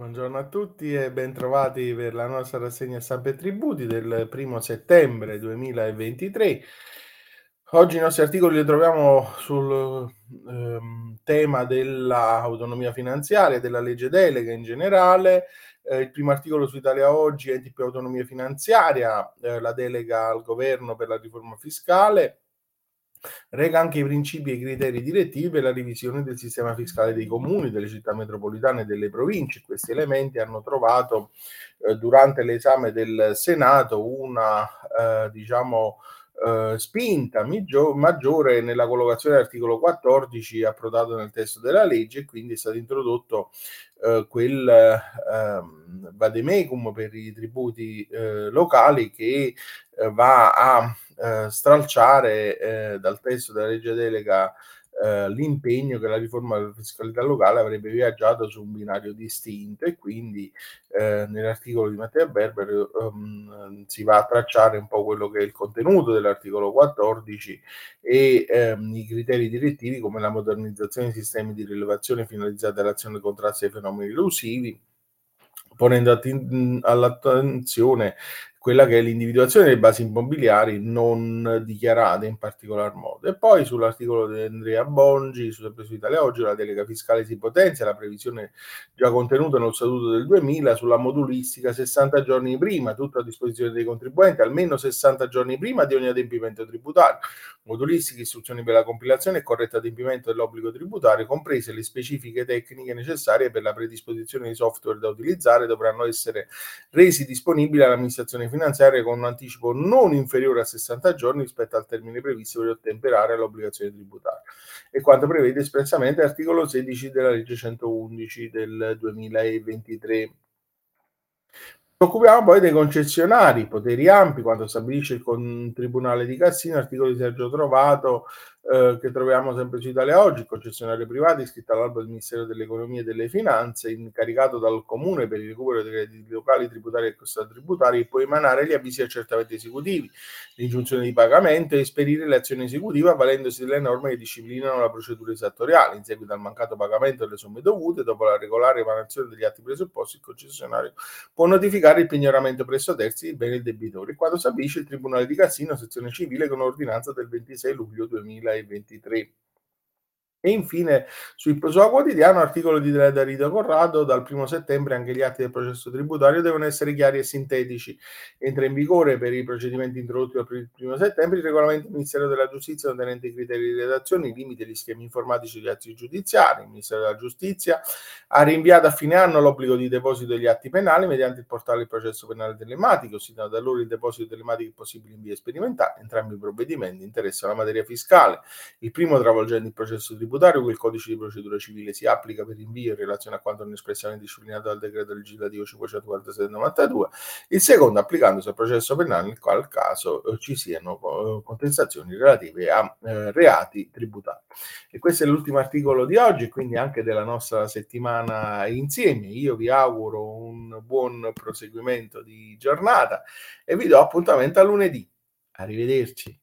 Buongiorno a tutti e bentrovati per la nostra rassegna Stampa e Tributi del 1° settembre 2023. Oggi i nostri articoli li troviamo sul tema dell'autonomia finanziaria e della legge delega in generale. Il primo articolo su Italia Oggi, enti più autonomia finanziaria, la delega al governo per la riforma fiscale, reca anche i principi e i criteri direttivi per la revisione del sistema fiscale dei comuni, delle città metropolitane e delle province. Questi elementi hanno trovato durante l'esame del Senato una spinta maggiore nella collocazione dell'articolo 14 approdato nel testo della legge, e quindi è stato introdotto quel vademecum per i tributi locali che va a stralciare dal testo della legge delega l'impegno che la riforma della fiscalità locale avrebbe viaggiato su un binario distinto, e quindi nell'articolo di Matteo Berber si va a tracciare un po' quello che è il contenuto dell'articolo 14 e i criteri direttivi, come la modernizzazione dei sistemi di rilevazione finalizzata all'azione di contrasto ai fenomeni elusivi, ponendo all'attenzione quella che è l'individuazione delle basi immobiliari non dichiarate in particolar modo. E poi sull'articolo di Andrea Bongi, sempre su Italia Oggi, la delega fiscale si potenzia, la previsione già contenuta nello statuto del 2000 sulla modulistica 60 giorni prima, tutto a disposizione dei contribuenti, almeno 60 giorni prima di ogni adempimento tributario. Modulistica, istruzioni per la compilazione e corretto adempimento dell'obbligo tributario, comprese le specifiche tecniche necessarie per la predisposizione di software da utilizzare, dovranno essere resi disponibili all'amministrazione finanziaria con un anticipo non inferiore a 60 giorni rispetto al termine previsto per ottemperare all'obbligazione tributaria, e quanto prevede espressamente l'articolo 16 della legge 111 del 2023. Ci occupiamo poi dei concessionari, poteri ampi, quanto stabilisce il Tribunale di Cassino, articolo di Sergio Trovato, che troviamo sempre su Italia Oggi. Il concessionario privato iscritto all'albo del Ministero dell'Economia e delle Finanze, incaricato dal Comune per il recupero dei crediti locali tributari e extratributari, può emanare gli avvisi e accertamenti esecutivi, l'ingiunzione di pagamento e esperire l'azione esecutiva avvalendosi delle norme che disciplinano la procedura esattoriale. In seguito al mancato pagamento delle somme dovute, dopo la regolare emanazione degli atti presupposti, il concessionario può notificare il pignoramento presso terzi di beni del debitore, quando stabilisce il Tribunale di Cassino, sezione civile, con ordinanza del 26 luglio 2023. E infine sul suo quotidiano, articolo di Dreda Rito Corrado, dal 1° settembre anche gli atti del processo tributario devono essere chiari e sintetici. Entra in vigore per i procedimenti introdotti dal 1° settembre il regolamento del Ministero della Giustizia contenente i criteri di redazione, i limiti e gli schemi informatici degli atti giudiziari. Il Ministero della Giustizia ha rinviato a fine anno l'obbligo di deposito degli atti penali mediante il portale del processo penale telematico, si dà da allora il deposito telematico possibile in via sperimentale. Entrambi i provvedimenti interessano la materia fiscale, il primo travolgendo il processo tributario, quel codice di procedura civile si applica per invio in relazione a quanto non espressamente disciplinato dal decreto legislativo 547 del 92, il secondo applicandosi al processo penale nel qual caso ci siano contestazioni relative a reati tributari. E questo è l'ultimo articolo di oggi, quindi anche della nostra settimana insieme. Io vi auguro un buon proseguimento di giornata e vi do appuntamento a lunedì. Arrivederci.